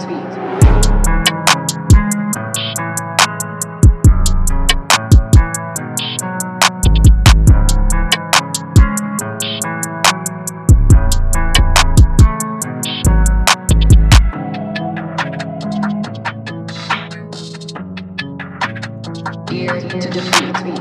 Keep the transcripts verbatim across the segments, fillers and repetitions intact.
to beat. Ear to the beat. Ear to the beat.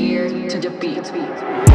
Ear to the beat.